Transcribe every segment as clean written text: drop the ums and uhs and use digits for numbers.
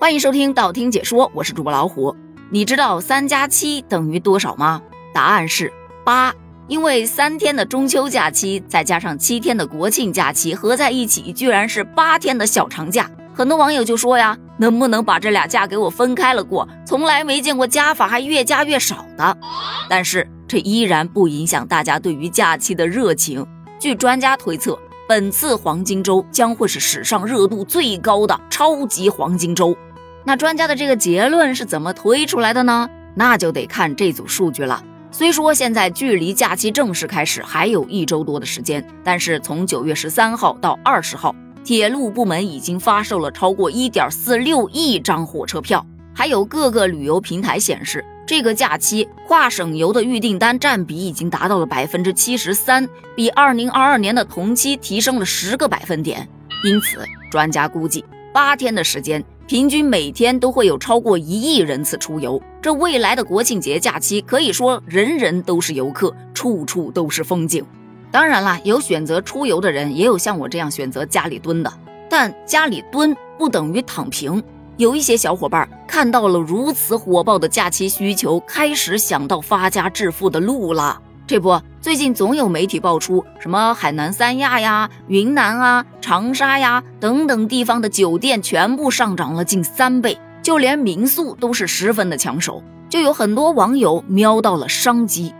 欢迎收听道听解说，我是主播老虎。你知道3加7等于多少吗？答案是8，因为3天的中秋假期再加上7天的国庆假期合在一起居然是8天的小长假。很多网友就说呀，能不能把这俩假给我分开了过，从来没见过加法还越加越少的。但是这依然不影响大家对于假期的热情。据专家推测，本次黄金周将会是史上热度最高的超级黄金周。那专家的这个结论是怎么推出来的呢？那就得看这组数据了。虽说现在距离假期正式开始还有1周多的时间，但是从9月13号到20号铁路部门已经发售了超过 1.46 亿张火车票，还有各个旅游平台显示，这个假期跨省游的预订单占比已经达到了 73%， 比2022年的同期提升了10个百分点。因此专家估计，8天的时间平均每天都会有超过1亿人次出游，这未来的国庆节假期可以说人人都是游客，处处都是风景。当然啦，有选择出游的人，也有像我这样选择家里蹲的，但家里蹲不等于躺平。有一些小伙伴看到了如此火爆的假期需求，开始想到发家致富的路了。这不，最近总有媒体爆出什么海南三亚呀、云南啊、长沙呀等等地方的酒店全部上涨了近3倍，就连民宿都是十分的抢手。就有很多网友瞄到了商机，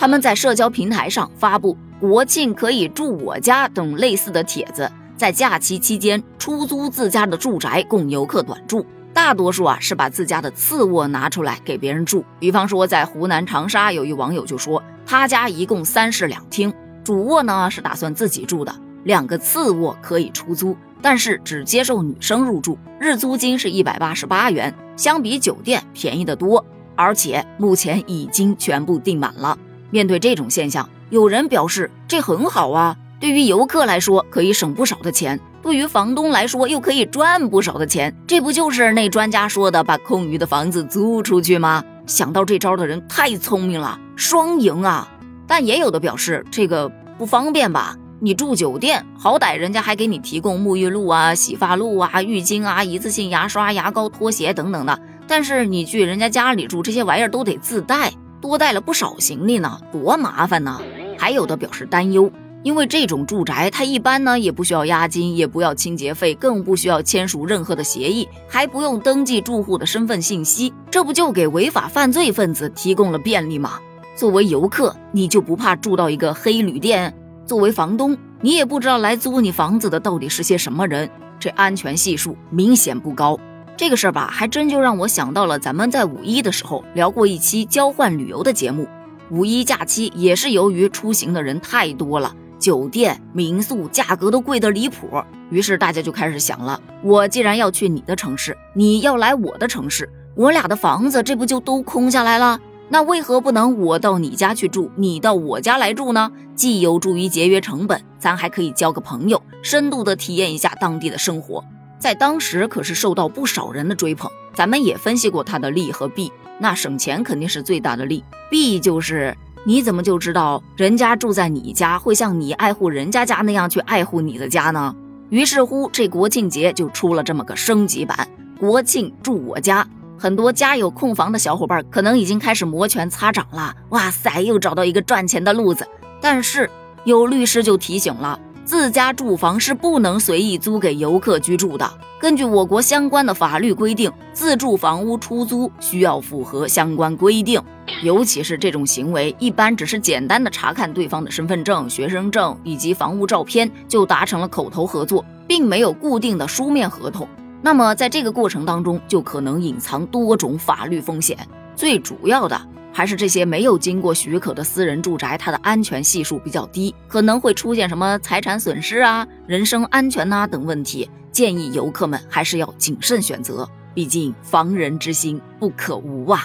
他们在社交平台上发布国庆可以住我家等类似的帖子，在假期期间出租自家的住宅供游客短住。大多数是把自家的次卧拿出来给别人住。比方说在湖南长沙，有一网友就说他家一共3室2厅，主卧呢是打算自己住的，2个次卧可以出租，但是只接受女生入住，日租金是188元，相比酒店便宜得多，而且目前已经全部订满了。面对这种现象，有人表示这很好啊，对于游客来说可以省不少的钱，对于房东来说又可以赚不少的钱，这不就是那专家说的把空余的房子租出去吗？想到这招的人太聪明了，双赢啊。但也有的表示这个不方便吧，你住酒店好歹人家还给你提供沐浴露啊、洗发露啊、浴巾啊、一次性牙刷、牙膏、拖鞋等等的，但是你去人家家里住，这些玩意儿都得自带，多带了不少行李呢，多麻烦呢。还有的表示担忧，因为这种住宅它一般呢也不需要押金，也不要清洁费，更不需要签署任何的协议，还不用登记住户的身份信息，这不就给违法犯罪分子提供了便利吗？作为游客，你就不怕住到一个黑旅店？作为房东，你也不知道来租你房子的到底是些什么人，这安全系数明显不高。这个事儿吧，还真就让我想到了咱们在5.1的时候聊过一期交换旅游的节目。5.1假期也是由于出行的人太多了，酒店、民宿价格都贵得离谱，于是大家就开始想了，我既然要去你的城市，你要来我的城市，我俩的房子这不就都空下来了？那为何不能我到你家去住，你到我家来住呢？既有助于节约成本，咱还可以交个朋友，深度的体验一下当地的生活。在当时可是受到不少人的追捧，咱们也分析过它的利和弊，那省钱肯定是最大的利，弊就是你怎么就知道人家住在你家会像你爱护人家家那样去爱护你的家呢？于是乎这国庆节就出了这么个升级版，国庆住我家。很多家有空房的小伙伴可能已经开始摩拳擦掌了，哇塞，又找到一个赚钱的路子。但是有律师就提醒了，自家住房是不能随意租给游客居住的。根据我国相关的法律规定，自住房屋出租需要符合相关规定。尤其是这种行为，一般只是简单的查看对方的身份证、学生证以及房屋照片就达成了口头合作，并没有固定的书面合同。那么在这个过程当中，就可能隐藏多种法律风险。最主要的还是这些没有经过许可的私人住宅，它的安全系数比较低，可能会出现什么财产损失啊、人身安全啊等问题，建议游客们还是要谨慎选择，毕竟防人之心不可无啊。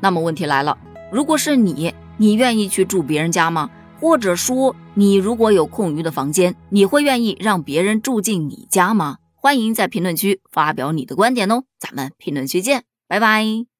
那么问题来了，如果是你，你愿意去住别人家吗？或者说你如果有空余的房间，你会愿意让别人住进你家吗？欢迎在评论区发表你的观点哦，咱们评论区见，拜拜。